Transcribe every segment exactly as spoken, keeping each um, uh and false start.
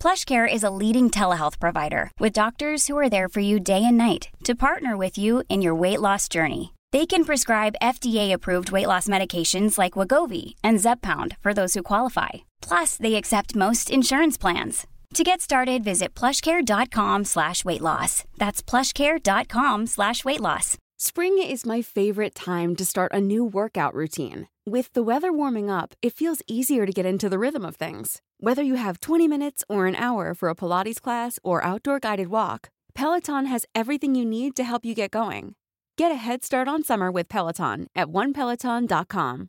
PlushCare is a leading telehealth provider with doctors who are there for you day and night to partner with you in your weight loss journey. They can prescribe F D A-approved weight loss medications like Wegovy and Zepbound for those who qualify. Plus, they accept most insurance plans. To get started, visit plushcare.com slash weight loss. That's plushcare.com slash weight loss. Spring is my favorite time to start a new workout routine. With the weather warming up, it feels easier to get into the rhythm of things. Whether you have twenty minutes or an hour for a Pilates class or outdoor guided walk, Peloton has everything you need to help you get going. Get a head start on summer with Peloton at one peloton dot com.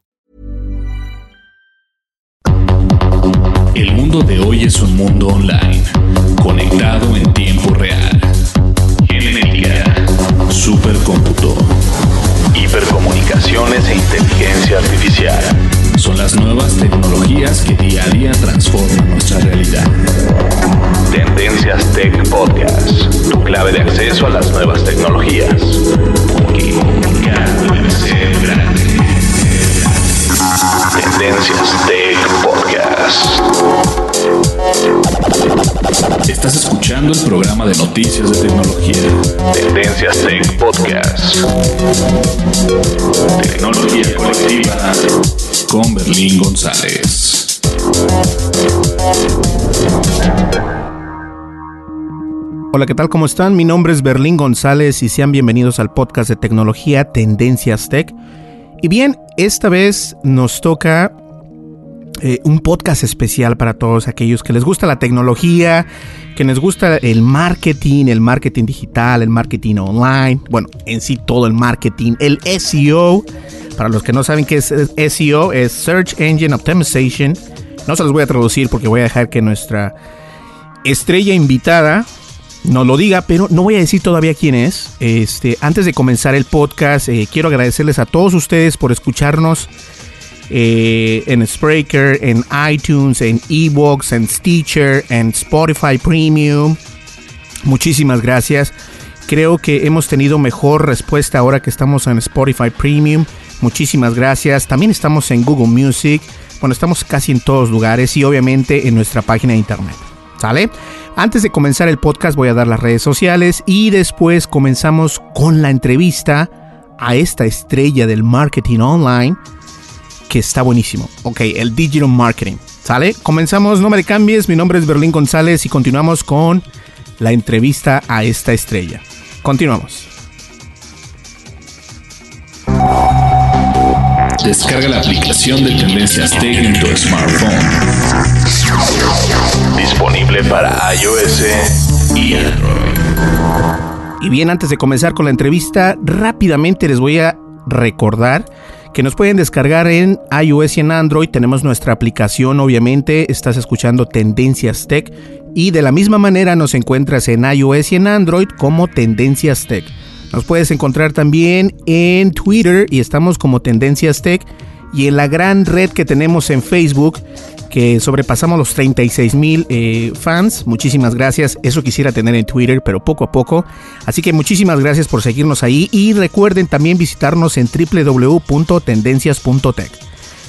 El mundo de hoy es un mundo online, conectado en tiempo real. Genética, supercómputo, hipercomunicaciones e inteligencia artificial son las nuevas tecnologías que día a día transforman nuestra realidad. Tendencias Tech Podcast, tu clave de acceso a las nuevas tecnologías. Porque cada ser grande. Tendencias Tech Podcast. Estás escuchando el programa de noticias de tecnología. Tendencias Tech Podcast. Tecnología colectiva con Berlín González. Hola, ¿qué tal? ¿Cómo están? Mi nombre es Berlín González y sean bienvenidos al podcast de tecnología Tendencias Tech. Y bien, esta vez nos toca eh, un podcast especial para todos aquellos que les gusta la tecnología, que les gusta el marketing, el marketing digital, el marketing online, bueno, en sí todo el marketing, el S E O. Para los que no saben qué es S E O, es Search Engine Optimization. No se los voy a traducir porque voy a dejar que nuestra estrella invitada nos lo diga, pero no voy a decir todavía quién es. Este, antes de comenzar el podcast, eh, quiero agradecerles a todos ustedes por escucharnos eh, en Spreaker, en iTunes, en Ebooks, en Stitcher, en Spotify Premium. Muchísimas gracias. Creo que hemos tenido mejor respuesta ahora que estamos en Spotify Premium. Muchísimas gracias. También estamos en Google Music. Bueno, estamos casi en todos lugares y obviamente en nuestra página de internet. ¿Sale? Antes de comenzar el podcast voy a dar las redes sociales y después comenzamos con la entrevista a esta estrella del marketing online que está buenísimo. Ok, el digital marketing. ¿Sale? Comenzamos, no me cambies. Mi nombre es Berlín González y continuamos con la entrevista a esta estrella. Continuamos. Descarga la aplicación de Tendencias Tech en tu smartphone. Disponible para iOS y Android. Y bien, antes de comenzar con la entrevista, rápidamente les voy a recordar que nos pueden descargar en iOS y en Android. Tenemos nuestra aplicación, obviamente. Estás escuchando Tendencias Tech. Y de la misma manera nos encuentras en iOS y en Android como Tendencias Tech. Nos puedes encontrar también en Twitter y estamos como Tendencias Tech y en la gran red que tenemos en Facebook, que sobrepasamos los treinta y seis mil eh, fans. Muchísimas gracias. Eso quisiera tener en Twitter, pero poco a poco. Así que muchísimas gracias por seguirnos ahí y recuerden también visitarnos en doble u doble u doble u punto tendencias punto tech.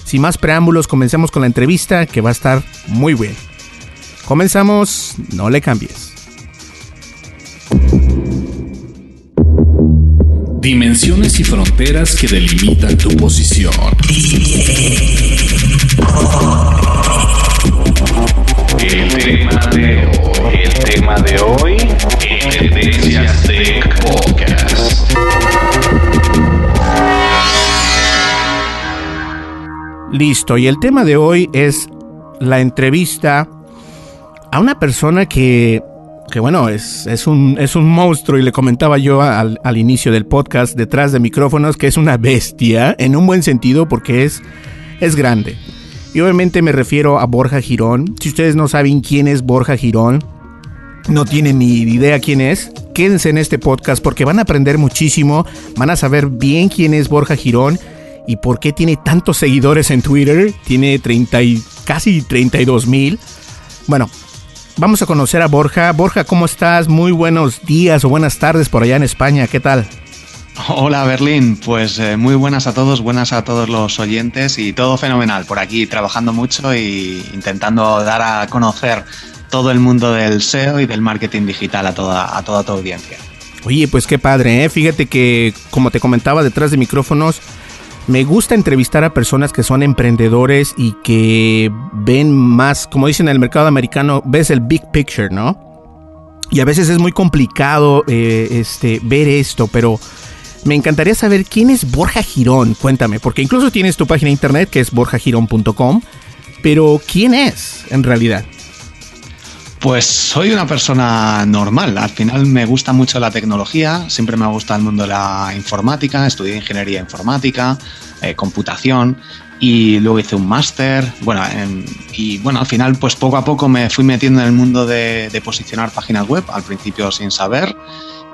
Sin más preámbulos, comencemos con la entrevista que va a estar muy bien. Comenzamos, no le cambies. Dimensiones y fronteras que delimitan tu posición. El tema de hoy, el tema de hoy, en Tendencias Tech Podcast. Listo, y el tema de hoy es la entrevista a una persona que... que bueno, es, es, un, es un monstruo y le comentaba yo al, al inicio del podcast, detrás de micrófonos, que es una bestia, en un buen sentido porque es, es grande. Y obviamente me refiero a Borja Girón. Si ustedes no saben quién es Borja Girón, no tienen ni idea quién es, quédense en este podcast porque van a aprender muchísimo, van a saber bien quién es Borja Girón y por qué tiene tantos seguidores en Twitter. Tiene treinta y, casi treinta y dos mil. Bueno, vamos a conocer a Borja. Borja, ¿cómo estás? Muy buenos días o buenas tardes por allá en España. ¿Qué tal? Hola Berlín, pues eh, muy buenas a todos, buenas a todos los oyentes y todo fenomenal. Por aquí trabajando mucho e intentando dar a conocer todo el mundo del S E O y del marketing digital a toda, a toda tu audiencia. Oye, pues qué padre, ¿eh? Fíjate que, como te comentaba detrás de micrófonos, me gusta entrevistar a personas que son emprendedores y que ven más, como dicen en el mercado americano, ves el big picture, ¿no? Y a veces es muy complicado eh, este, ver esto, pero me encantaría saber quién es Borja Girón. Cuéntame, porque incluso tienes tu página de internet que es borja girón punto com, pero ¿quién es en realidad? Pues soy una persona normal. Al final me gusta mucho la tecnología, siempre me ha gustado el mundo de la informática, estudié ingeniería informática, eh, computación y luego hice un máster. Bueno, eh, y bueno, al final pues poco a poco me fui metiendo en el mundo de, de posicionar páginas web, al principio sin saber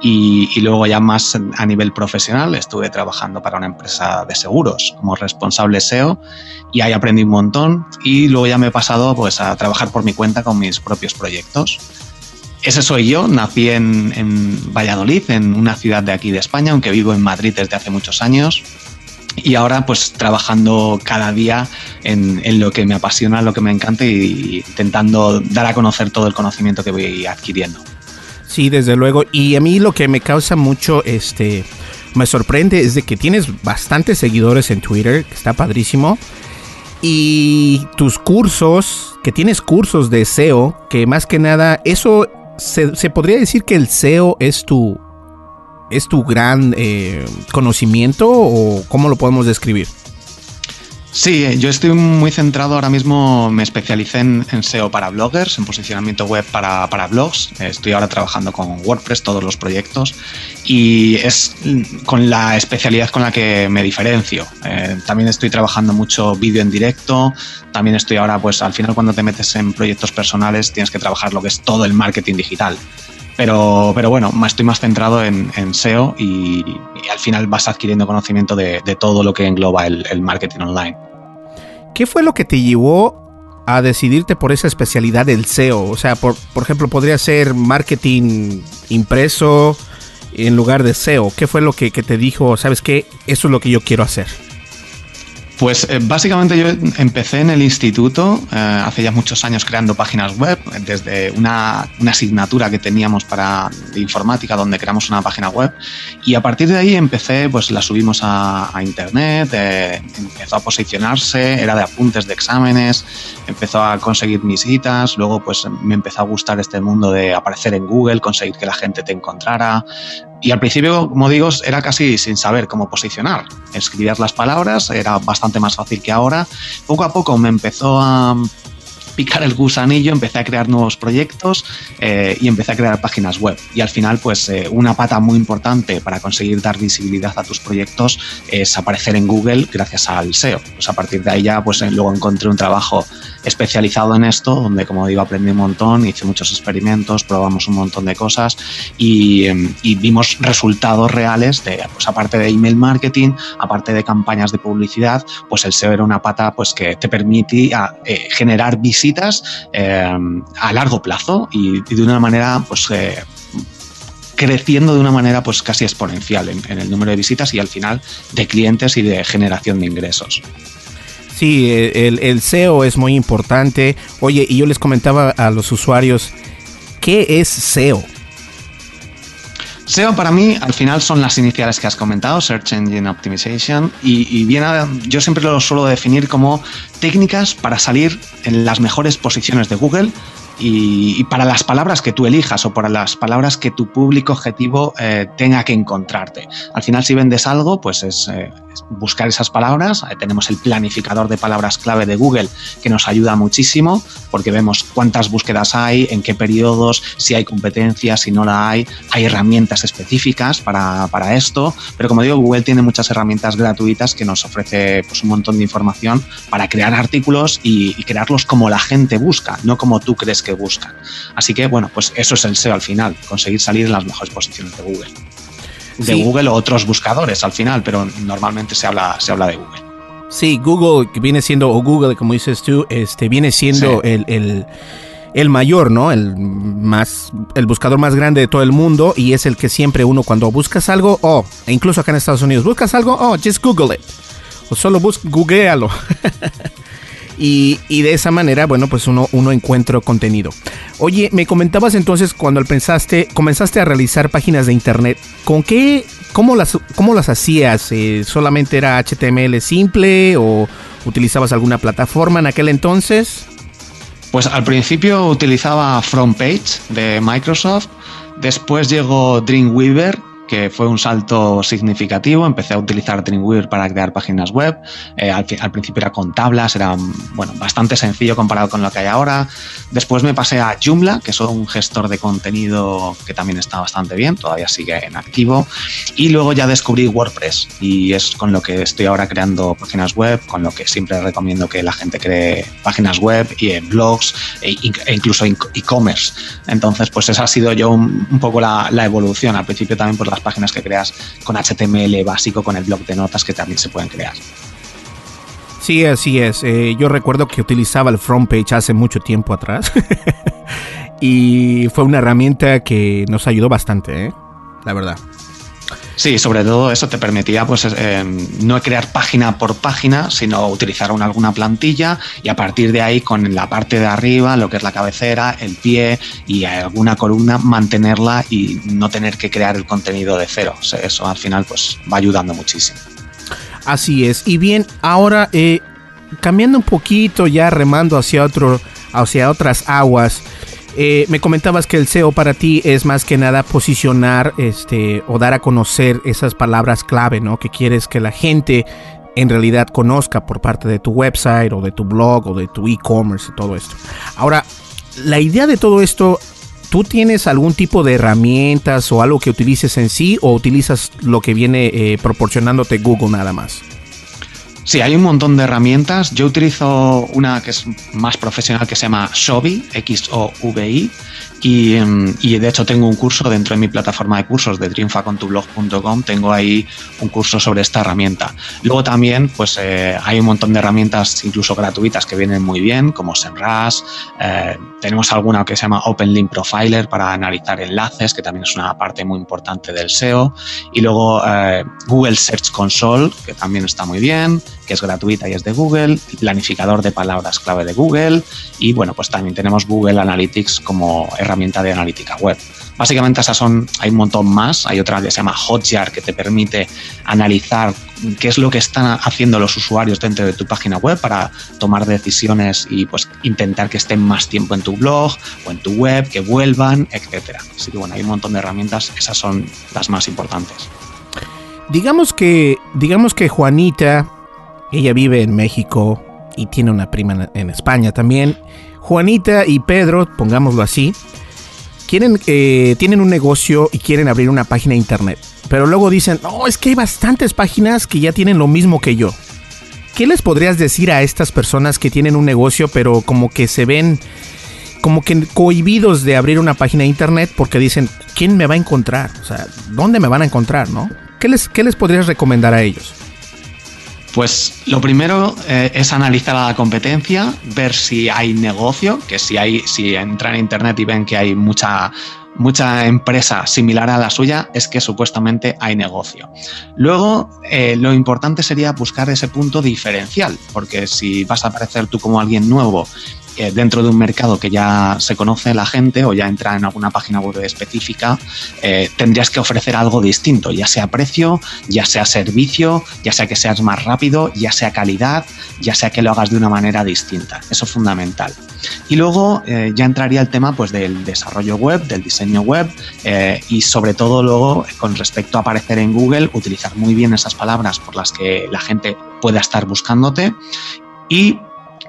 y, y luego ya más a nivel profesional estuve trabajando para una empresa de seguros como responsable S E O. Y ahí aprendí un montón y luego ya me he pasado pues a trabajar por mi cuenta con mis propios proyectos. Ese soy yo, nací en, en Valladolid, en una ciudad de aquí de España, aunque vivo en Madrid desde hace muchos años. Y ahora pues trabajando cada día en, en lo que me apasiona, lo que me encanta y intentando dar a conocer todo el conocimiento que voy adquiriendo. Sí, desde luego. Y a mí lo que me causa mucho, este, me sorprende es de que tienes bastantes seguidores en Twitter, que está padrísimo. Y tus cursos, que tienes cursos de S E O, que más que nada, eso se, se podría decir que el S E O es tu, es tu gran eh, conocimiento, o ¿cómo lo podemos describir? Sí, yo estoy muy centrado ahora mismo, me especialicé en, en S E O para bloggers, en posicionamiento web para, para blogs. Estoy ahora trabajando con WordPress, todos los proyectos, y es con la especialidad con la que me diferencio. Eh, también estoy trabajando mucho vídeo en directo, también estoy ahora, pues al final cuando te metes en proyectos personales tienes que trabajar lo que es todo el marketing digital. Pero, pero bueno, estoy más centrado en, en S E O y, y al final vas adquiriendo conocimiento de, de todo lo que engloba el, el marketing online. ¿Qué fue lo que te llevó a decidirte por esa especialidad del S E O? O sea, por, por ejemplo, podría ser marketing impreso en lugar de S E O. ¿Qué fue lo que, que te dijo, sabes qué, eso es lo que yo quiero hacer? Pues básicamente yo empecé en el instituto eh, hace ya muchos años creando páginas web, desde una, una asignatura que teníamos para de informática donde creamos una página web y a partir de ahí empecé, pues la subimos a, a internet, eh, empezó a posicionarse, era de apuntes de exámenes, empezó a conseguir mis citas, luego pues me empezó a gustar este mundo de aparecer en Google, conseguir que la gente te encontrara. Y al principio, como digo, era casi sin saber cómo posicionar. Escribir las palabras era bastante más fácil que ahora. Poco a poco me empezó a picar el gusanillo, empecé a crear nuevos proyectos eh, y empecé a crear páginas web. Y al final, pues eh, una pata muy importante para conseguir dar visibilidad a tus proyectos es aparecer en Google gracias al S E O. Pues a partir de ahí ya, pues eh, luego encontré un trabajo especializado en esto, donde como digo aprendí un montón, hice muchos experimentos, probamos un montón de cosas y, eh, y vimos resultados reales de, pues aparte de email marketing, aparte de campañas de publicidad, pues el S E O era una pata pues que te permitía eh, generar visibilidad visitas eh, a largo plazo y, y de una manera pues eh, creciendo de una manera pues casi exponencial en, en el número de visitas y al final de clientes y de generación de ingresos. Sí, el, el S E O es muy importante. Oye, y yo les comentaba a los usuarios, ¿qué es S E O? S E O para mí al final son las iniciales que has comentado, Search Engine Optimization, y, y bien, yo siempre lo suelo definir como técnicas para salir en las mejores posiciones de Google y, y para las palabras que tú elijas o para las palabras que tu público objetivo eh, tenga que encontrarte. Al final si vendes algo pues es, eh, es buscar esas palabras. Eh, tenemos el planificador de palabras clave de Google que nos ayuda muchísimo porque vemos cuántas búsquedas hay, en qué periodos, si hay competencia, si no la hay. Hay herramientas específicas para, para esto, pero como digo, Google tiene muchas herramientas gratuitas que nos ofrece pues, un montón de información para crear artículos y, y crearlos como la gente busca, no como tú crees que que buscan. Así que, bueno, pues eso es el S E O al final, conseguir salir en las mejores posiciones de Google. De sí. Google o otros buscadores al final, pero normalmente se habla, se habla de Google. Sí, Google viene siendo, o Google, como dices tú, este viene siendo sí. el... el El mayor, ¿no? El más, el buscador más grande de todo el mundo, y es el que siempre uno cuando buscas algo, oh, e incluso acá en Estados Unidos, buscas algo, oh, just Google it. O solo busca, googlealo. y, y de esa manera, bueno, pues uno, uno encuentra contenido. Oye, me comentabas entonces cuando pensaste, comenzaste a realizar páginas de internet, ¿con qué, cómo las, cómo las hacías? Eh, ¿solamente era H T M L simple o utilizabas alguna plataforma en aquel entonces? Pues al principio utilizaba FrontPage de Microsoft, después llegó Dreamweaver, que fue un salto significativo. Empecé a utilizar Dreamweaver para crear páginas web, eh, al, al principio era con tablas, era bueno, bastante sencillo comparado con lo que hay ahora. Después me pasé a Joomla, que es un gestor de contenido que también está bastante bien, todavía sigue en activo. Y luego ya descubrí WordPress, y es con lo que estoy ahora creando páginas web, con lo que siempre recomiendo que la gente cree páginas web y blogs e, e incluso e-commerce. Entonces, pues esa ha sido yo un, un poco la, la evolución. Al principio también por las páginas que creas con H T M L básico, con el blog de notas que también se pueden crear. Sí, así es. Eh, yo recuerdo que utilizaba el FrontPage hace mucho tiempo atrás y fue una herramienta que nos ayudó bastante, ¿eh? La verdad. Sí, sobre todo eso te permitía pues eh, no crear página por página, sino utilizar una, alguna plantilla, y a partir de ahí, con la parte de arriba, lo que es la cabecera, el pie y alguna columna, mantenerla y no tener que crear el contenido de cero. O sea, eso al final pues va ayudando muchísimo. Así es. Y bien, ahora eh, cambiando un poquito, ya remando hacia otro, hacia otras aguas. Eh, me comentabas que el S E O para ti es más que nada posicionar este, o dar a conocer esas palabras clave, ¿no? Que quieres que la gente en realidad conozca por parte de tu website o de tu blog o de tu e-commerce y todo esto. Ahora, la idea de todo esto, ¿tú tienes algún tipo de herramientas o algo que utilices en sí, o utilizas lo que viene eh, proporcionándote Google nada más? Sí, hay un montón de herramientas. Yo utilizo una que es más profesional, que se llama Xovi, X O V I, y, y de hecho tengo un curso dentro de mi plataforma de cursos de triunfa con tu blog punto com, tengo ahí un curso sobre esta herramienta. Luego también pues eh, hay un montón de herramientas incluso gratuitas que vienen muy bien, como SEMrush, eh, tenemos alguna que se llama Open Link Profiler para analizar enlaces, que también es una parte muy importante del S E O, y luego eh, Google Search Console, que también está muy bien, que es gratuita y es de Google, el planificador de palabras clave de Google, y bueno, pues también tenemos Google Analytics como herramienta de analítica web. Básicamente esas son, hay un montón más, hay otra que se llama Hotjar, que te permite analizar qué es lo que están haciendo los usuarios dentro de tu página web para tomar decisiones y pues intentar que estén más tiempo en tu blog o en tu web, que vuelvan, etcétera. Así que bueno, hay un montón de herramientas, esas son las más importantes. Digamos que, digamos que Juanita... Ella vive en México y tiene una prima en España también. Juanita y Pedro, pongámoslo así, quieren, eh, tienen un negocio y quieren abrir una página de internet. Pero luego dicen, no, es que hay bastantes páginas que ya tienen lo mismo que yo. ¿Qué les podrías decir a estas personas que tienen un negocio pero como que se ven como que cohibidos de abrir una página de internet porque dicen, ¿quién me va a encontrar? O sea, ¿dónde me van a encontrar, no? ¿Qué les, qué les podrías recomendar a ellos? Pues lo primero eh, es analizar a la competencia, ver si hay negocio, que si hay, si entran en internet y ven que hay mucha, mucha empresa similar a la suya, es que supuestamente hay negocio. Luego, eh, lo importante sería buscar ese punto diferencial, porque si vas a aparecer tú como alguien nuevo dentro de un mercado que ya se conoce la gente o ya entra en alguna página web específica, eh, tendrías que ofrecer algo distinto, ya sea precio, ya sea servicio, ya sea que seas más rápido, ya sea calidad, ya sea que lo hagas de una manera distinta. Eso es fundamental. Y luego eh, ya entraría el tema pues del desarrollo web, del diseño web, eh, y sobre todo luego con respecto a aparecer en Google, utilizar muy bien esas palabras por las que la gente pueda estar buscándote, y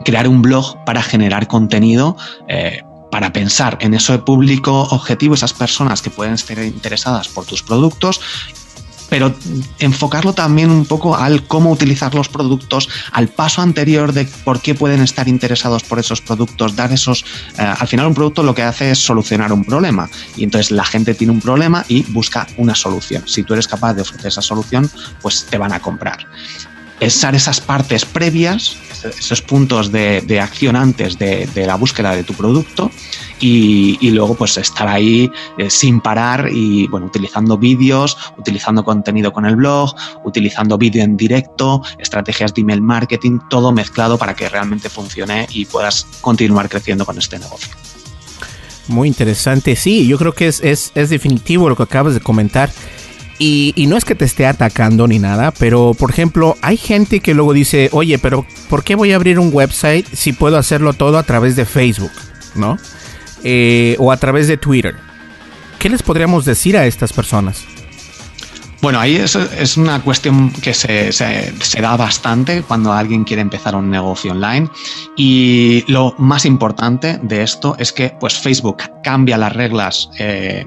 crear un blog para generar contenido, eh, para pensar en ese público objetivo, esas personas que pueden estar interesadas por tus productos, pero enfocarlo también un poco al cómo utilizar los productos, al paso anterior de por qué pueden estar interesados por esos productos, dar esos... Eh, al final un producto lo que hace es solucionar un problema, y entonces la gente tiene un problema y busca una solución. Si tú eres capaz de ofrecer esa solución, pues te van a comprar. Pensar esas partes previas, esos puntos de, de acción antes de, de la búsqueda de tu producto, y, y luego pues estar ahí eh, sin parar y bueno, utilizando vídeos, utilizando contenido con el blog, utilizando vídeo en directo, estrategias de email marketing, todo mezclado para que realmente funcione y puedas continuar creciendo con este negocio. Muy interesante. Sí, yo creo que es, es, es definitivo lo que acabas de comentar. Y, y no es que te esté atacando ni nada, pero por ejemplo, hay gente que luego dice, oye, pero ¿por qué voy a abrir un website si puedo hacerlo todo a través de Facebook, ¿no? Eh, o a través de Twitter. ¿Qué les podríamos decir a estas personas? Bueno, ahí es, es una cuestión que se, se, se da bastante cuando alguien quiere empezar un negocio online, y lo más importante de esto es que pues Facebook cambia las reglas eh,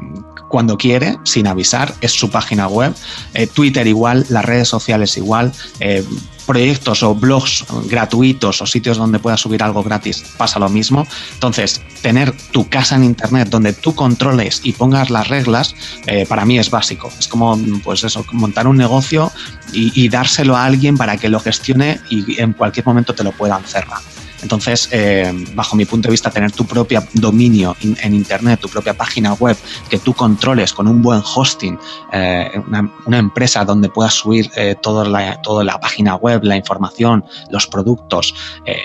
cuando quiere, sin avisar, es su página web, eh, Twitter igual, las redes sociales igual, eh, proyectos o blogs gratuitos o sitios donde puedas subir algo gratis, pasa lo mismo. Entonces, tener tu casa en internet donde tú controles y pongas las reglas, eh, para mí es básico. Es como, pues eso, montar un negocio y, y dárselo a alguien para que lo gestione y en cualquier momento te lo puedan cerrar. Entonces, eh, bajo mi punto de vista, tener tu propio dominio in, en internet, tu propia página web que tú controles con un buen hosting, eh, una, una empresa donde puedas subir eh, toda la, toda la página web, la información, los productos, eh,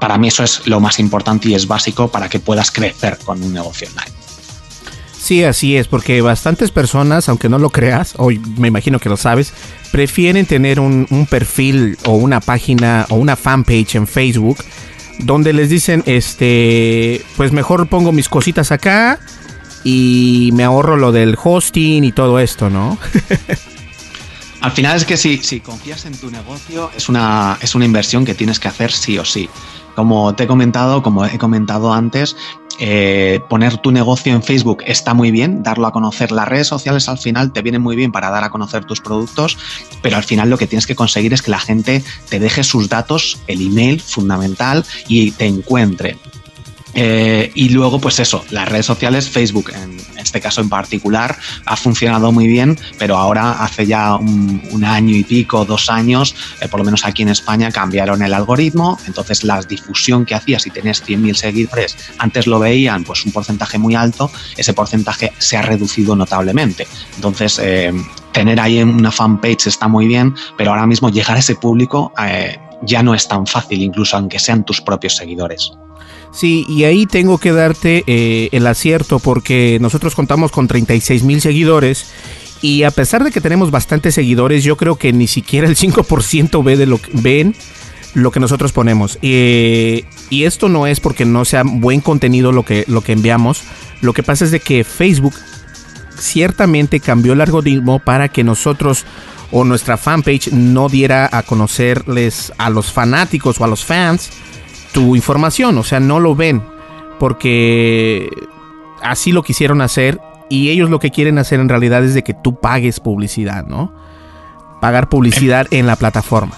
para mí eso es lo más importante y es básico para que puedas crecer con un negocio online. Sí, así es, porque bastantes personas, aunque no lo creas, o me imagino que lo sabes, prefieren tener un, un perfil o una página o una fanpage en Facebook donde les dicen, este, pues mejor pongo mis cositas acá y me ahorro lo del hosting y todo esto, ¿no? Al final es que si, si confías en tu negocio, es una, es una inversión que tienes que hacer sí o sí. Como te he comentado, como he comentado antes, eh, poner tu negocio en Facebook está muy bien, darlo a conocer. Las redes sociales al final te vienen muy bien para dar a conocer tus productos, pero al final lo que tienes que conseguir es que la gente te deje sus datos, el email fundamental, y te encuentre. Eh, y luego pues eso, las redes sociales, Facebook en este caso en particular ha funcionado muy bien, pero ahora hace ya un, un año y pico, dos años, eh, por lo menos aquí en España cambiaron el algoritmo, entonces la difusión que hacías si tenías cien mil seguidores, antes lo veían pues un porcentaje muy alto, ese porcentaje se ha reducido notablemente, entonces eh, tener ahí una fanpage está muy bien, pero ahora mismo llegar a ese público eh, ya no es tan fácil, incluso aunque sean tus propios seguidores. Sí, y ahí tengo que darte eh, el acierto, porque nosotros contamos con treinta y seis mil seguidores y a pesar de que tenemos bastantes seguidores, yo creo que ni siquiera el cinco por ciento ve de lo, ven lo que nosotros ponemos. Eh, y esto no es porque no sea buen contenido lo que, lo que enviamos. Lo que pasa es de que Facebook ciertamente cambió el algoritmo para que nosotros o nuestra fanpage no diera a conocerles a los fanáticos o a los fans tu información, o sea, no lo ven porque así lo quisieron hacer, y ellos lo que quieren hacer en realidad es de que tú pagues publicidad, ¿no? Pagar publicidad en la plataforma.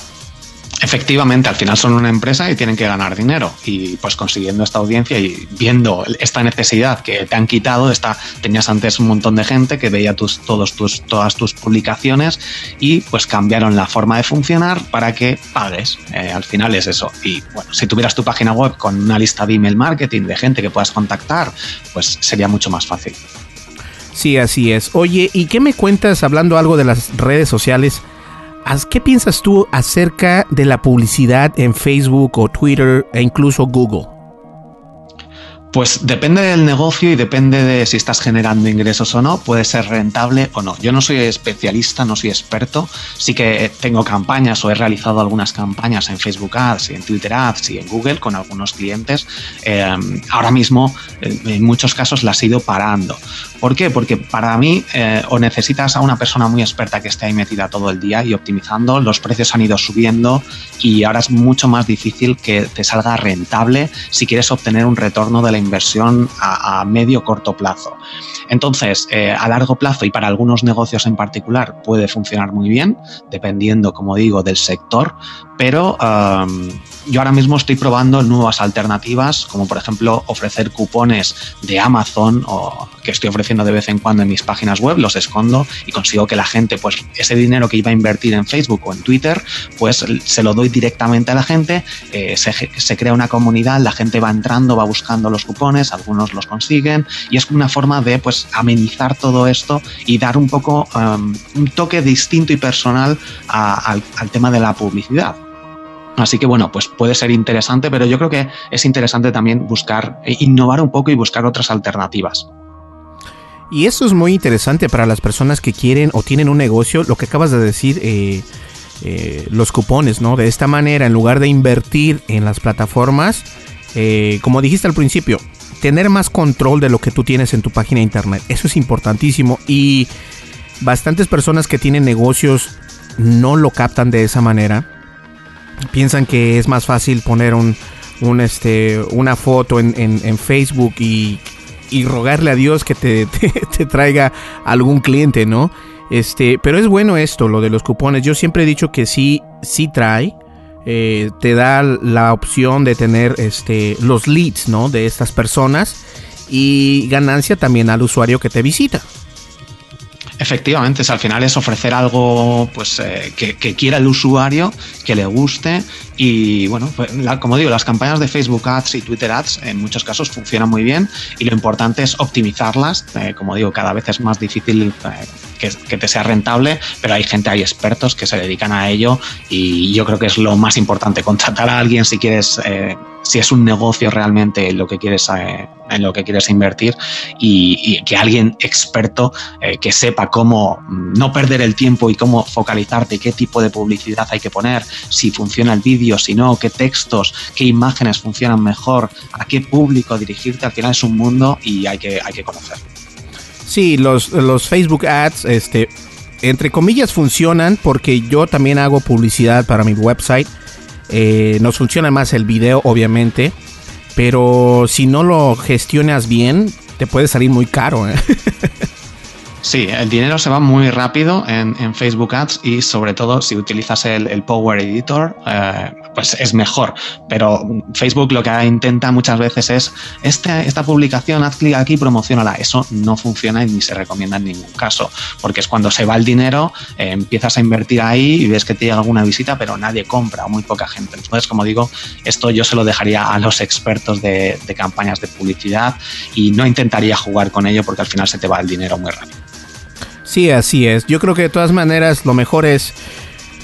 Efectivamente, al final son una empresa y tienen que ganar dinero, y pues consiguiendo esta audiencia y viendo esta necesidad que te han quitado, esta, tenías antes un montón de gente que veía tus, todos tus, todas tus publicaciones, y pues cambiaron la forma de funcionar para que pagues, eh, al final es eso. Y bueno, si tuvieras tu página web con una lista de email marketing de gente que puedas contactar, pues sería mucho más fácil. Sí, así es. Oye, ¿y qué me cuentas, hablando algo de las redes sociales, ¿qué piensas tú acerca de la publicidad en Facebook o Twitter e incluso Google? Pues depende del negocio y depende de si estás generando ingresos o no, puede ser rentable o no. Yo no soy especialista, no soy experto, sí que tengo campañas o he realizado algunas campañas en Facebook Ads y en Twitter Ads y en Google con algunos clientes. Eh, ahora mismo en muchos casos las he ido parando. ¿Por qué? Porque para mí eh, o necesitas a una persona muy experta que esté ahí metida todo el día y optimizando, los precios han ido subiendo y ahora es mucho más difícil que te salga rentable si quieres obtener un retorno de la inversión a, a medio corto plazo. Entonces, eh, a largo plazo y para algunos negocios en particular puede funcionar muy bien, dependiendo, como digo, del sector, pero um, yo ahora mismo estoy probando nuevas alternativas, como por ejemplo ofrecer cupones de Amazon o que estoy ofreciendo de vez en cuando en mis páginas web, los escondo y consigo que la gente, pues ese dinero que iba a invertir en Facebook o en Twitter, pues se lo doy directamente a la gente, eh, se, se crea una comunidad, la gente va entrando, va buscando los cupones, algunos los consiguen y es una forma de pues amenizar todo esto y dar un poco um, un toque distinto y personal a, al, al tema de la publicidad. Así que bueno, pues puede ser interesante, pero yo creo que es interesante también buscar, innovar un poco y buscar otras alternativas. Y eso es muy interesante para las personas que quieren o tienen un negocio, lo que acabas de decir, eh, eh, los cupones, ¿no? De esta manera, en lugar de invertir en las plataformas, eh, como dijiste al principio, tener más control de lo que tú tienes en tu página de internet. Eso es importantísimo y bastantes personas que tienen negocios no lo captan de esa manera. Piensan que es más fácil poner un, un este, una foto en, en, en Facebook y... y rogarle a Dios que te, te, te traiga algún cliente, ¿no? Este, pero es bueno esto, lo de los cupones. Yo siempre he dicho que sí, sí trae. Eh, te da la opción de tener este, los leads, ¿no? De estas personas y ganancia también al usuario que te visita. Efectivamente, es, al final es ofrecer algo pues eh, que, que quiera el usuario, que le guste y bueno, pues, la, como digo, las campañas de Facebook Ads y Twitter Ads en muchos casos funcionan muy bien y lo importante es optimizarlas, eh, como digo, cada vez es más difícil eh, que, que te sea rentable, pero hay gente, hay expertos que se dedican a ello y yo creo que es lo más importante, contratar a alguien si quieres... Eh, si es un negocio realmente en lo que quieres, eh, en lo que quieres invertir y, y que alguien experto eh, que sepa cómo no perder el tiempo y cómo focalizarte, qué tipo de publicidad hay que poner, si funciona el vídeo, si no, qué textos, qué imágenes funcionan mejor, a qué público dirigirte. Al final es un mundo y hay que, hay que conocerlo. Sí, los, los Facebook Ads, este, entre comillas, funcionan porque yo también hago publicidad para mi website. Eh, nos funciona más el video, obviamente, pero si no lo gestionas bien, te puede salir muy caro, ¿eh? Sí, el dinero se va muy rápido en, en Facebook Ads y sobre todo si utilizas el, el Power Editor, eh, pues es mejor. Pero Facebook lo que intenta muchas veces es, este, esta publicación, haz clic aquí, promocionala. Eso no funciona y ni se recomienda en ningún caso, porque es cuando se va el dinero, eh, empiezas a invertir ahí y ves que te llega alguna visita, pero nadie compra, muy poca gente. Entonces, como digo, esto yo se lo dejaría a los expertos de, de campañas de publicidad y no intentaría jugar con ello porque al final se te va el dinero muy rápido. Sí, así es. Yo creo que de todas maneras lo mejor es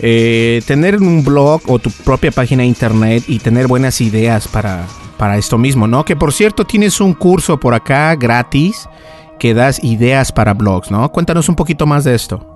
eh, tener un blog o tu propia página de internet y tener buenas ideas para, para esto mismo, ¿no? Que por cierto tienes un curso por acá gratis que das ideas para blogs, ¿no? Cuéntanos un poquito más de esto.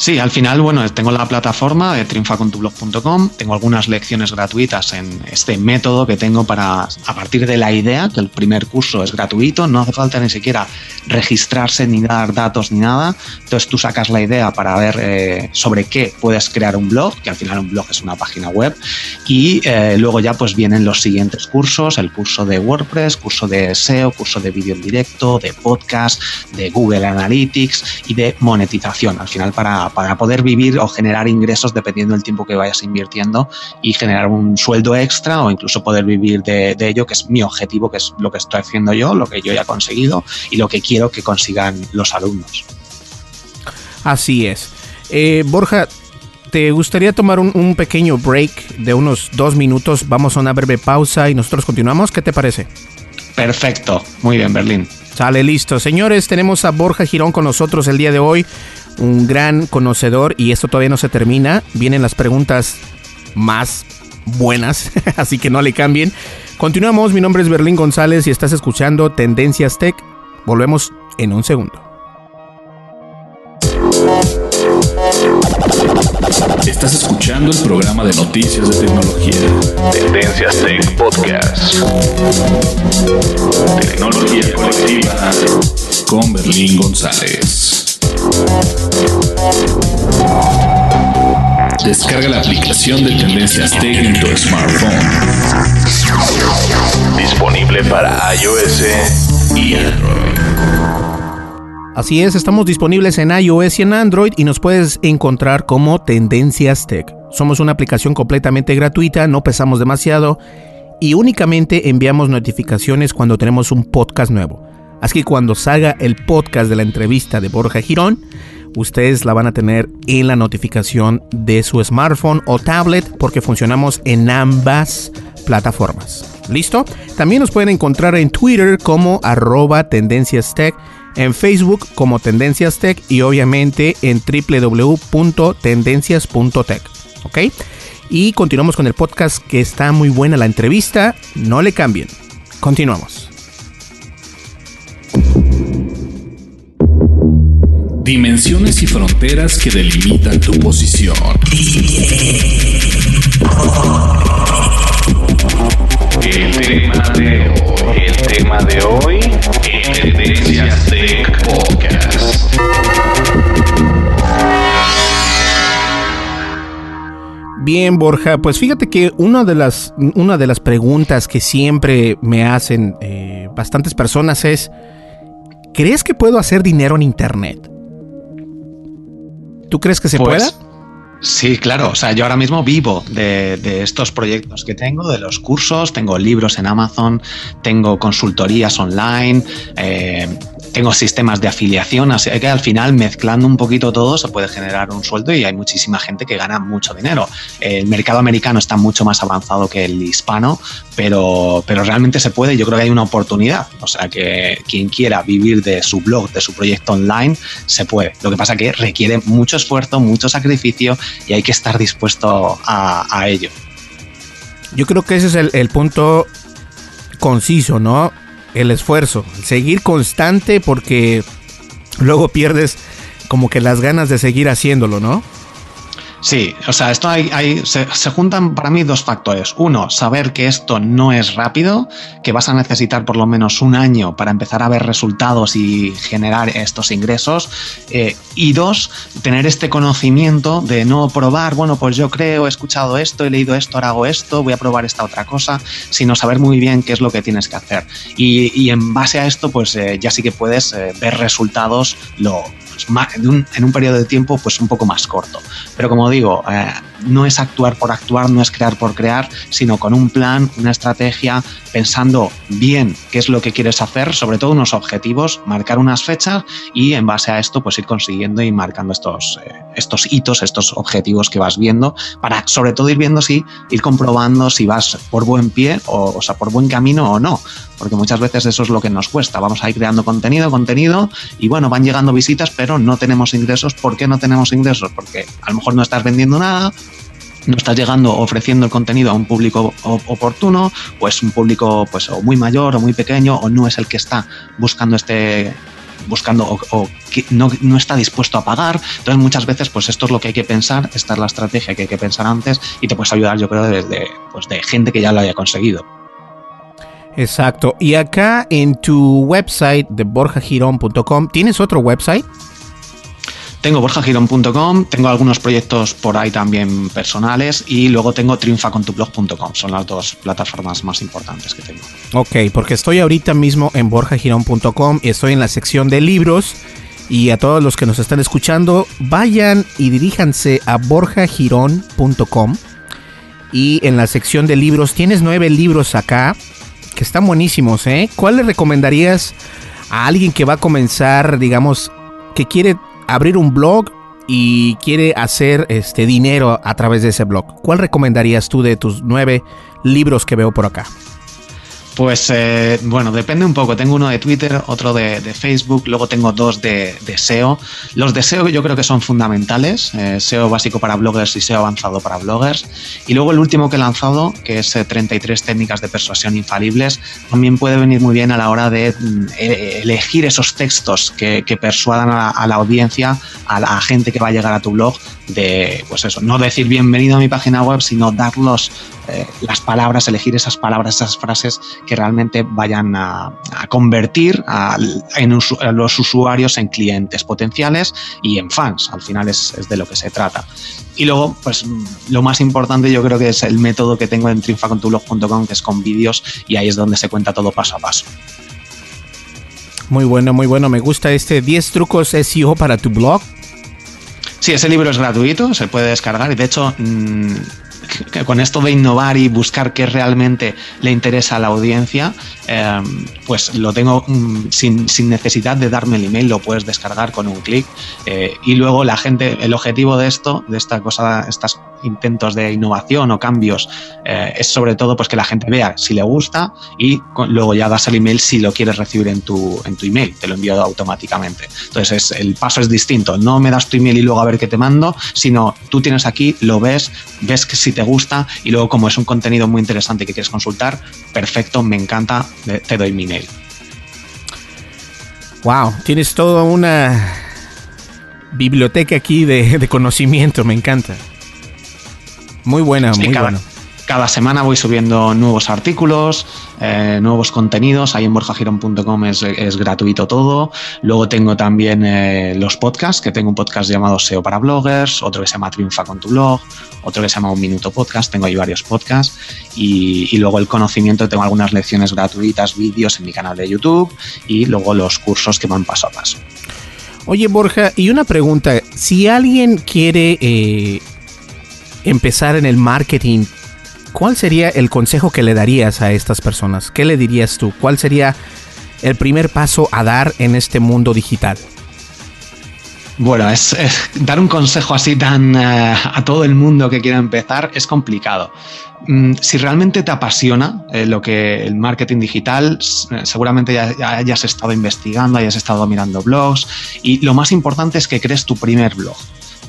Sí, al final, bueno, tengo la plataforma de triunfa con tu blog punto com, tengo algunas lecciones gratuitas en este método que tengo para, a partir de la idea, que el primer curso es gratuito, no hace falta ni siquiera registrarse ni dar datos ni nada, entonces tú sacas la idea para ver eh, sobre qué puedes crear un blog, que al final un blog es una página web, y eh, luego ya pues vienen los siguientes cursos, el curso de WordPress, curso de S E O, curso de vídeo en directo, de podcast, de Google Analytics y de monetización, al final para para poder vivir o generar ingresos dependiendo del tiempo que vayas invirtiendo y generar un sueldo extra o incluso poder vivir de, de ello, que es mi objetivo, que es lo que estoy haciendo yo, lo que yo ya he conseguido y lo que quiero que consigan los alumnos. Así es. Eh, Borja, ¿te gustaría tomar un, un pequeño break de unos dos minutos? Vamos a una breve pausa y nosotros continuamos. ¿Qué te parece? Perfecto. Muy bien, Berlín. Sale, listo. Señores, tenemos a Borja Girón con nosotros el día de hoy. Un gran conocedor y esto todavía no se termina. Vienen las preguntas más buenas, así que no le cambien. Continuamos, mi nombre es Berlín González y estás escuchando Tendencias Tech. Volvemos en un segundo. Estás escuchando el programa de noticias de tecnología. Tendencias Tech Podcast. Tecnología colectiva con Berlín González. Descarga la aplicación de Tendencias Tech en tu smartphone. Disponible para i O S y Android. Así es, estamos disponibles en i O S y en Android y nos puedes encontrar como Tendencias Tech. Somos una aplicación completamente gratuita, no pesamos demasiado y únicamente enviamos notificaciones cuando tenemos un podcast nuevo. Así que cuando salga el podcast de la entrevista de Borja Girón, ustedes la van a tener en la notificación de su smartphone o tablet porque funcionamos en ambas plataformas. ¿Listo? También nos pueden encontrar en Twitter como arroba Tendencias Tech, en Facebook como Tendencias Tech y obviamente en doble u doble u doble u punto tendencias punto tech. ¿Ok? Y continuamos con el podcast que está muy buena la entrevista. No le cambien. Continuamos. Dimensiones y fronteras que delimitan tu posición. El tema de hoy, el tema de hoy, Tendencias Tech Podcast. Bien, Borja, pues fíjate que una de las, una de las preguntas que siempre me hacen eh, bastantes personas es, ¿crees que puedo hacer dinero en Internet? ¿Tú crees que se pues, pueda? Sí, claro. O sea, yo ahora mismo vivo de, de estos proyectos que tengo, de los cursos, tengo libros en Amazon, tengo consultorías online, eh, tengo sistemas de afiliación, así que al final mezclando un poquito todo se puede generar un sueldo y hay muchísima gente que gana mucho dinero. El mercado americano está mucho más avanzado que el hispano, pero, pero realmente se puede. Yo creo que hay una oportunidad. O sea, que quien quiera vivir de su blog, de su proyecto online, se puede. Lo que pasa que requiere mucho esfuerzo, mucho sacrificio y hay que estar dispuesto a, a ello. Yo creo que ese es el, el punto conciso, ¿no? El esfuerzo, seguir constante, porque luego pierdes como que las ganas de seguir haciéndolo, ¿no? Sí, o sea, esto hay, hay se, se juntan para mí dos factores. Uno, saber que esto no es rápido, que vas a necesitar por lo menos un año para empezar a ver resultados y generar estos ingresos. Eh, y dos, tener este conocimiento de no probar, bueno, pues yo creo, he escuchado esto, he leído esto, ahora hago esto, voy a probar esta otra cosa, sino saber muy bien qué es lo que tienes que hacer. Y, y en base a esto, pues eh, ya sí que puedes eh, ver resultados lo En un, en un periodo de tiempo pues un poco más corto, pero como digo, eh, no es actuar por actuar, no es crear por crear, sino con un plan, una estrategia, pensando bien qué es lo que quieres hacer, sobre todo unos objetivos, marcar unas fechas y en base a esto pues ir consiguiendo y marcando estos, eh, estos hitos, estos objetivos que vas viendo, para sobre todo ir viendo si, ir comprobando si vas por buen pie o, o sea, por buen camino o no, porque muchas veces eso es lo que nos cuesta. Vamos a ir creando contenido, contenido y bueno, van llegando visitas, pero no tenemos ingresos. ¿Por qué no tenemos ingresos? Porque a lo mejor no estás vendiendo nada, no estás llegando, ofreciendo el contenido a un público oportuno, o es un público pues o muy mayor o muy pequeño, o no es el que está buscando este buscando o, o que no, no está dispuesto a pagar. Entonces muchas veces pues esto es lo que hay que pensar, esta es la estrategia que hay que pensar antes y te puedes ayudar, yo creo, desde pues de gente que ya lo haya conseguido. Exacto. Y acá en tu website de borja girón punto com, ¿tienes otro website? Tengo borja girón punto com, tengo algunos proyectos por ahí también personales y luego tengo triunfa con tu blog punto com. Son las dos plataformas más importantes que tengo. Ok, porque estoy ahorita mismo en borja girón punto com, estoy en la sección de libros y a todos los que nos están escuchando, vayan y diríjanse a borja girón punto com y en la sección de libros tienes nueve libros acá que están buenísimos, ¿eh? ¿Cuál le recomendarías a alguien que va a comenzar, digamos, que quiere abrir un blog y quiere hacer este dinero a través de ese blog? ¿Cuál recomendarías tú de tus nueve libros que veo por acá? Pues, eh, bueno, depende un poco. Tengo uno de Twitter, otro de, de Facebook, luego tengo dos de, de S E O. Los de S E O yo creo que son fundamentales. Eh, S E O básico para bloggers y S E O avanzado para bloggers. Y luego el último que he lanzado, que es eh, treinta y tres técnicas de persuasión infalibles, también puede venir muy bien a la hora de eh, elegir esos textos que, que persuadan a, a la audiencia, a la a gente que va a llegar a tu blog, de, pues eso, no decir bienvenido a mi página web, sino dar los, eh, las palabras, elegir esas palabras, esas frases que realmente vayan a, a convertir a, en usu, a los usuarios en clientes potenciales y en fans. Al final es, es de lo que se trata. Y luego, pues lo más importante yo creo que es el método que tengo en triunfa con tu blog punto com, que es con vídeos, y ahí es donde se cuenta todo paso a paso. Muy bueno, muy bueno. Me gusta este diez trucos S E O para tu blog. Sí, ese libro es gratuito, se puede descargar y de hecho mmm, con esto de innovar y buscar qué realmente le interesa a la audiencia, eh, pues lo tengo mmm, sin, sin necesidad de darme el email, lo puedes descargar con un clic. Eh, y luego la gente, el objetivo de esto, de esta cosa, estas intentos de innovación o cambios, eh, es sobre todo pues que la gente vea si le gusta y con, luego ya das el email si lo quieres recibir en tu, en tu email, te lo envío automáticamente. Entonces es, el paso es distinto, no me das tu email y luego a ver qué te mando, sino tú tienes aquí, lo ves, ves que si te gusta y luego como es un contenido muy interesante que quieres consultar, perfecto, me encanta, te doy mi email. Wow, tienes toda una biblioteca aquí de, de conocimiento, me encanta. Muy buena, sí, muy cada, buena. Cada semana voy subiendo nuevos artículos, eh, nuevos contenidos. Ahí en borja girón punto com es, es gratuito todo. Luego tengo también eh, los podcasts, que tengo un podcast llamado S E O para bloggers, otro que se llama Triunfa con tu blog, otro que se llama Un Minuto Podcast. Tengo ahí varios podcasts. Y, y luego el conocimiento, tengo algunas lecciones gratuitas, vídeos en mi canal de YouTube y luego los cursos que van paso a paso. Oye, Borja, y una pregunta. Si alguien quiere... Eh... empezar en el marketing, ¿cuál sería el consejo que le darías a estas personas? ¿Qué le dirías tú? ¿Cuál sería el primer paso a dar en este mundo digital? Bueno, es, es dar un consejo así tan uh, a todo el mundo que quiera empezar es complicado. Si realmente te apasiona eh, lo que el marketing digital, seguramente ya, ya hayas estado investigando, hayas estado mirando blogs y lo más importante es que crees tu primer blog.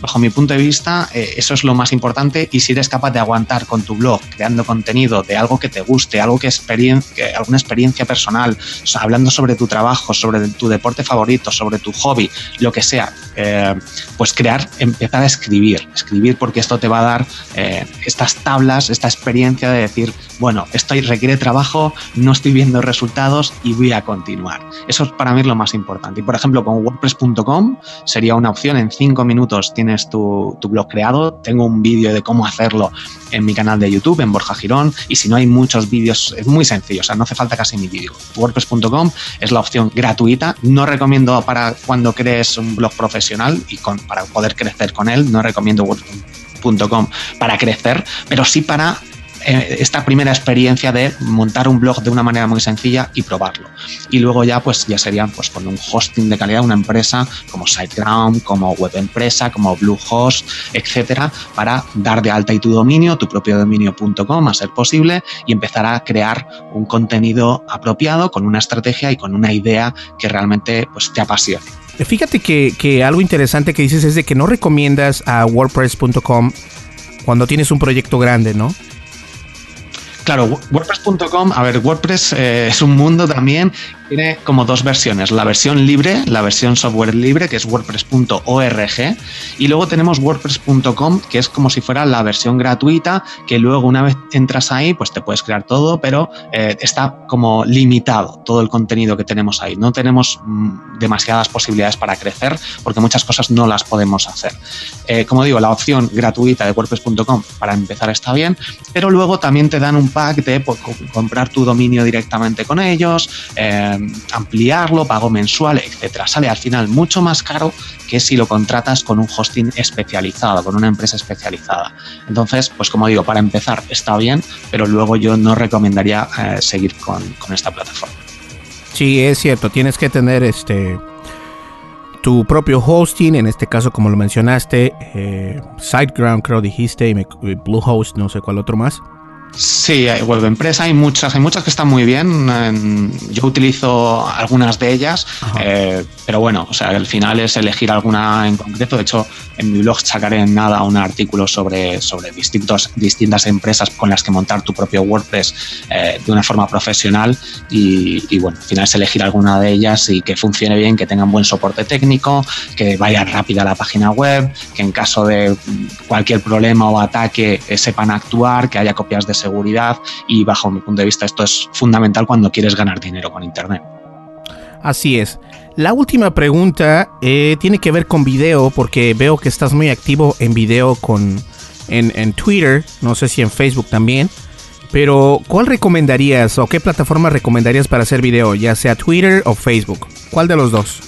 Bajo mi punto de vista, eh, eso es lo más importante y si eres capaz de aguantar con tu blog creando contenido de algo que te guste, algo que experien- que, alguna experiencia personal, o sea, hablando sobre tu trabajo, sobre tu deporte favorito, sobre tu hobby, lo que sea, eh, pues crear, empezar a escribir, escribir porque esto te va a dar eh, estas tablas, esta experiencia de decir, bueno, esto requiere trabajo, no estoy viendo resultados y voy a continuar. Eso es para mí lo más importante. Y por ejemplo, con WordPress punto com sería una opción. En cinco minutos tienes tu, tu blog creado. Tengo un vídeo de cómo hacerlo en mi canal de YouTube, en Borja Girón, y si no hay muchos vídeos, es muy sencillo, o sea, no hace falta casi ni vídeo. WordPress punto com es la opción gratuita. No recomiendo para cuando crees un blog profesional y con, para poder crecer con él, no recomiendo WordPress punto com para crecer, pero sí para esta primera experiencia de montar un blog de una manera muy sencilla y probarlo. Y luego ya pues ya serían pues con un hosting de calidad, una empresa como SiteGround, como webempresa, como Bluehost, etcétera, para dar de alta y tu dominio, tu propio dominio punto com a ser posible y empezar a crear un contenido apropiado con una estrategia y con una idea que realmente pues te apasione. Fíjate que, que algo interesante que dices es de que no recomiendas a WordPress punto com cuando tienes un proyecto grande, ¿no? Claro, WordPress punto com, a ver, WordPress eh, es un mundo también, tiene como dos versiones, la versión libre, la versión software libre, que es WordPress punto org, y luego tenemos WordPress punto com, que es como si fuera la versión gratuita, que luego una vez entras ahí, pues te puedes crear todo, pero eh, está como limitado todo el contenido que tenemos ahí, no tenemos mm, demasiadas posibilidades para crecer, porque muchas cosas no las podemos hacer. Eh, como digo, la opción gratuita de WordPress punto com para empezar está bien, pero luego también te dan un pack de pues, comprar tu dominio directamente con ellos, eh, ampliarlo, pago mensual, etcétera. Sale al final mucho más caro que si lo contratas con un hosting especializado, con una empresa especializada. Entonces, pues como digo, para empezar está bien, pero luego yo no recomendaría eh, seguir con, con esta plataforma. Sí, es cierto, tienes que tener este tu propio hosting, en este caso como lo mencionaste, eh, SiteGround creo dijiste, y Bluehost, no sé cuál otro más. Sí, hay webempresa, hay muchas, hay muchas que están muy bien. Yo utilizo algunas de ellas, eh, pero bueno, o sea, al final es elegir alguna en concreto. De hecho, en mi blog sacaré en nada un artículo sobre, sobre distintos, distintas empresas con las que montar tu propio WordPress eh, de una forma profesional y, y bueno, al final es elegir alguna de ellas y que funcione bien, que tengan buen soporte técnico, que vaya rápida la página web, que en caso de cualquier problema o ataque eh, sepan actuar, que haya copias de seguridad y bajo mi punto de vista esto es fundamental cuando quieres ganar dinero con internet. Así es. La última pregunta eh, tiene que ver con video porque veo que estás muy activo en video con, en, en Twitter, no sé si en Facebook también, pero ¿cuál recomendarías o qué plataforma recomendarías para hacer video, ya sea Twitter o Facebook? ¿Cuál de los dos?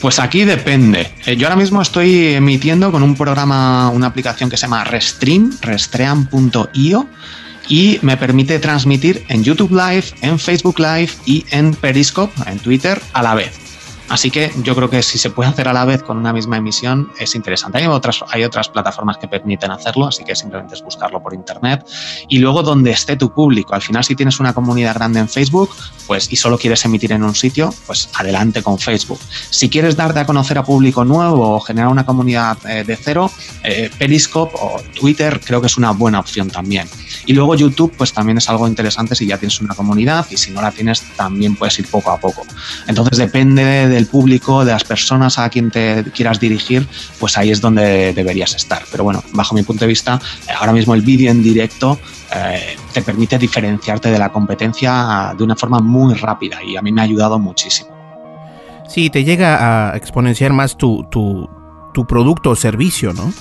Pues aquí depende. Yo ahora mismo estoy emitiendo con un programa, una aplicación que se llama Restream, restream punto i o, y me permite transmitir en YouTube Live, en Facebook Live y en Periscope, en Twitter, a la vez. Así que yo creo que si se puede hacer a la vez con una misma emisión es interesante. Hay otras, hay otras plataformas que permiten hacerlo, así que simplemente es buscarlo por internet. Y luego donde esté tu público. Al final, si tienes una comunidad grande en Facebook pues, y solo quieres emitir en un sitio, pues adelante con Facebook. Si quieres darte a conocer a público nuevo o generar una comunidad eh, de cero, eh, Periscope o Twitter creo que es una buena opción también. Y luego YouTube pues también es algo interesante si ya tienes una comunidad y si no la tienes también puedes ir poco a poco. Entonces depende de del público, de las personas a quien te quieras dirigir, pues ahí es donde deberías estar. Pero bueno, bajo mi punto de vista, ahora mismo el vídeo en directo eh, te permite diferenciarte de la competencia de una forma muy rápida y a mí me ha ayudado muchísimo. Sí, te llega a exponenciar más tu, tu, tu producto o servicio, ¿no?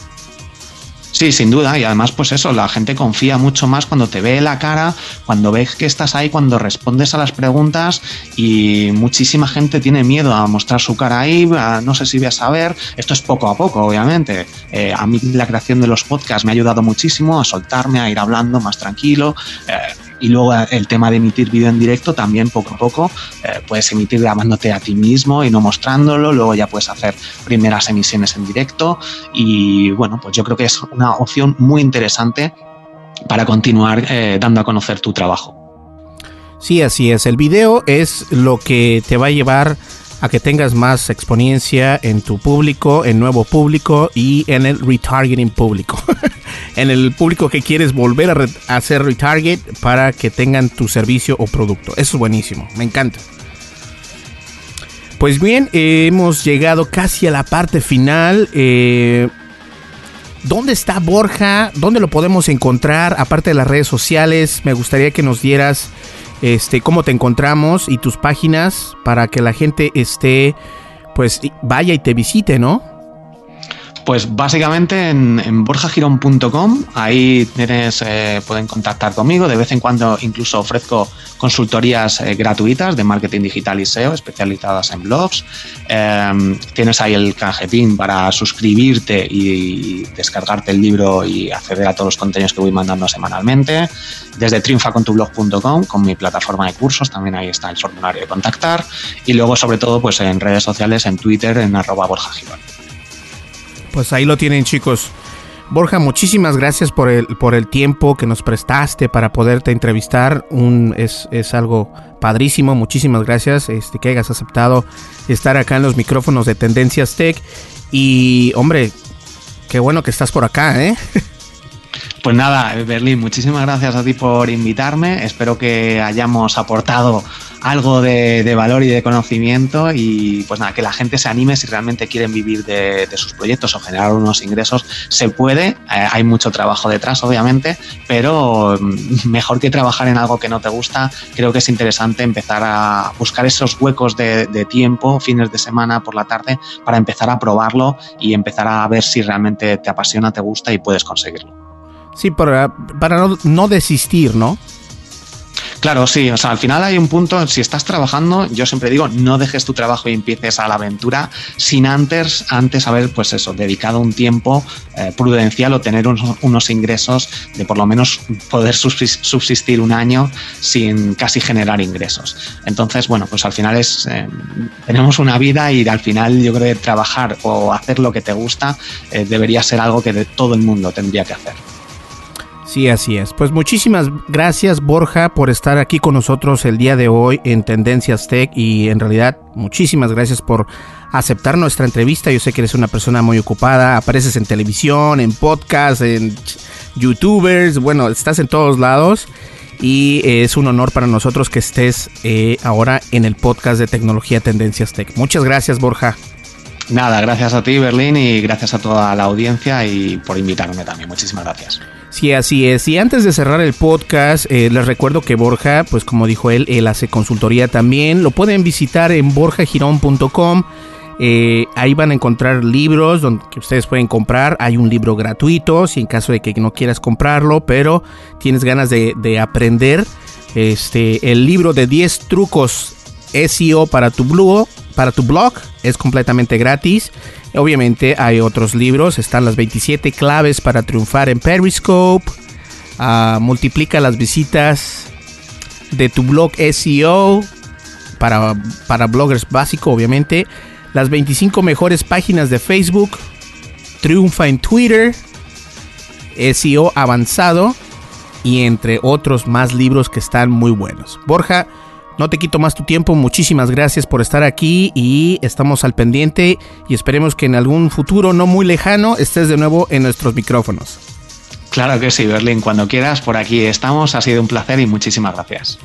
Sí, sin duda, y además pues eso, la gente confía mucho más cuando te ve la cara, cuando ves que estás ahí, cuando respondes a las preguntas y muchísima gente tiene miedo a mostrar su cara ahí, a, no sé si voy a saber, esto es poco a poco obviamente, eh, a mí la creación de los podcasts me ha ayudado muchísimo a soltarme, a ir hablando más tranquilo. Eh, Y luego el tema de emitir vídeo en directo también poco a poco, eh, puedes emitir grabándote a ti mismo y no mostrándolo, luego ya puedes hacer primeras emisiones en directo y bueno, pues yo creo que es una opción muy interesante para continuar eh, dando a conocer tu trabajo. Sí, así es, el video es lo que te va a llevar a que tengas más exponencia en tu público, en nuevo público y en el retargeting público. En el público que quieres volver a re- hacer retarget para que tengan tu servicio o producto. Eso es buenísimo, me encanta. Pues bien, eh, hemos llegado casi a la parte final. Eh, ¿Dónde está Borja? ¿Dónde lo podemos encontrar? Aparte de las redes sociales, me gustaría que nos dieras este, cómo te encontramos y tus páginas para que la gente esté, pues vaya y te visite, ¿no? Pues básicamente en, en borja girón punto com, ahí tienes, eh, pueden contactar conmigo, de vez en cuando incluso ofrezco consultorías eh, gratuitas de marketing digital y S E O especializadas en blogs, eh, tienes ahí el cajetín para suscribirte y, y descargarte el libro y acceder a todos los contenidos que voy mandando semanalmente, desde triunfa con tu blog punto com con mi plataforma de cursos, también ahí está el formulario de contactar y luego sobre todo pues en redes sociales, en Twitter, en arroba borjagirón. Pues ahí lo tienen, chicos. Borja, muchísimas gracias por el, por el tiempo que nos prestaste para poderte entrevistar. Un, es, es algo padrísimo. Muchísimas gracias este, que hayas aceptado estar acá en los micrófonos de Tendencias Tech. Y, hombre, qué bueno que estás por acá, ¿eh? Pues nada, Berlín, muchísimas gracias a ti por invitarme. Espero que hayamos aportado algo de, de valor y de conocimiento y pues nada, que la gente se anime si realmente quieren vivir de, de sus proyectos o generar unos ingresos, se puede, eh, hay mucho trabajo detrás obviamente, pero mejor que trabajar en algo que no te gusta, creo que es interesante empezar a buscar esos huecos de, de tiempo, fines de semana por la tarde, para empezar a probarlo y empezar a ver si realmente te apasiona, te gusta y puedes conseguirlo. Sí, para, para no, no desistir, ¿no? Claro, sí, o sea, al final hay un punto, si estás trabajando, yo siempre digo, no dejes tu trabajo y empieces a la aventura sin antes, antes haber, pues eso, dedicado un tiempo eh, prudencial o tener unos, unos ingresos de por lo menos poder subsistir un año sin casi generar ingresos. Entonces, bueno, pues al final es, eh, tenemos una vida y al final yo creo que trabajar o hacer lo que te gusta eh, debería ser algo que de todo el mundo tendría que hacer. Sí, así es. Pues muchísimas gracias, Borja, por estar aquí con nosotros el día de hoy en Tendencias Tech, y en realidad muchísimas gracias por aceptar nuestra entrevista. Yo sé que eres una persona muy ocupada, apareces en televisión, en podcast, en YouTubers, bueno, estás en todos lados, y es un honor para nosotros que estés eh, ahora en el podcast de tecnología Tendencias Tech. Muchas gracias, Borja. Nada, gracias a ti, Berlín, y gracias a toda la audiencia y por invitarme también. Muchísimas gracias. Sí, así es. Y antes de cerrar el podcast, eh, les recuerdo que Borja, pues como dijo él, él hace consultoría también. Lo pueden visitar en borja girón punto com. Eh, ahí van a encontrar libros donde que ustedes pueden comprar. Hay un libro gratuito, si en caso de que no quieras comprarlo, pero tienes ganas de, de aprender. Este, el libro de diez trucos S E O para tu blog, para tu blog es completamente gratis. Obviamente hay otros libros, están las veintisiete claves para triunfar en Periscope, uh, multiplica las visitas de tu blog S E O para, para bloggers básico, obviamente, las veinticinco mejores páginas de Facebook, triunfa en Twitter, S E O avanzado, y entre otros más libros que están muy buenos. Borja, no te quito más tu tiempo, muchísimas gracias por estar aquí y estamos al pendiente y esperemos que en algún futuro no muy lejano estés de nuevo en nuestros micrófonos. Claro que sí, Berlín, cuando quieras por aquí estamos, ha sido un placer y muchísimas gracias.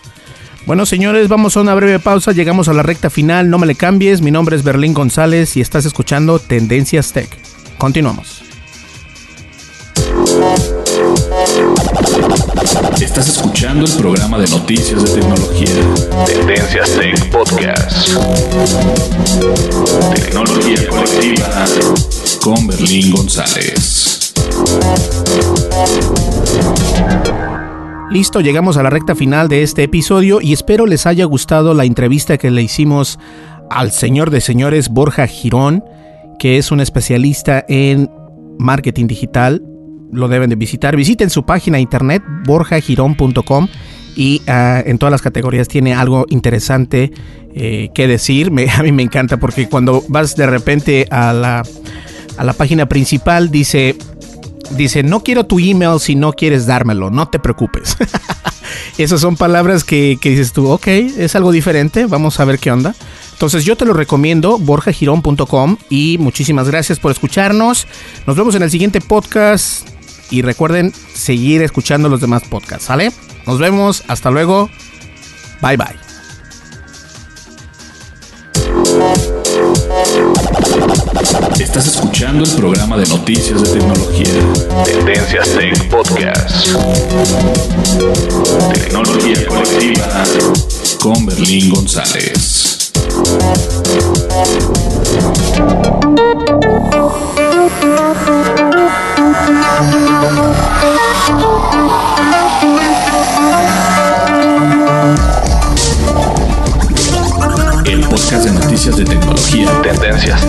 Bueno, señores, vamos a una breve pausa, llegamos a la recta final, no me le cambies, mi nombre es Berlín González y estás escuchando Tendencias Tech. Continuamos. Estás escuchando el programa de noticias de tecnología Tendencias Tech Podcast. Tecnología colectiva con Berlín González. Listo, llegamos a la recta final de este episodio y espero les haya gustado la entrevista que le hicimos al señor de señores Borja Girón, que es un especialista en marketing digital. Lo deben de visitar. Visiten su página de internet borja girón punto com y uh, en todas las categorías tiene algo interesante eh, que decir. Me, a mí me encanta porque cuando vas de repente a la, a la página principal dice, dice no quiero tu email si no quieres dármelo, no te preocupes. Esas son palabras que, que dices tú, ok, es algo diferente, vamos a ver qué onda. Entonces yo te lo recomiendo, borja girón punto com, y muchísimas gracias por escucharnos. Nos vemos en el siguiente podcast y recuerden seguir escuchando los demás podcasts, ¿sale? Nos vemos, hasta luego, bye bye. Estás escuchando el programa de noticias de tecnología Tendencias Tech Podcast. Tecnología colectiva con Berlín González. El podcast de noticias de tecnología Tendencias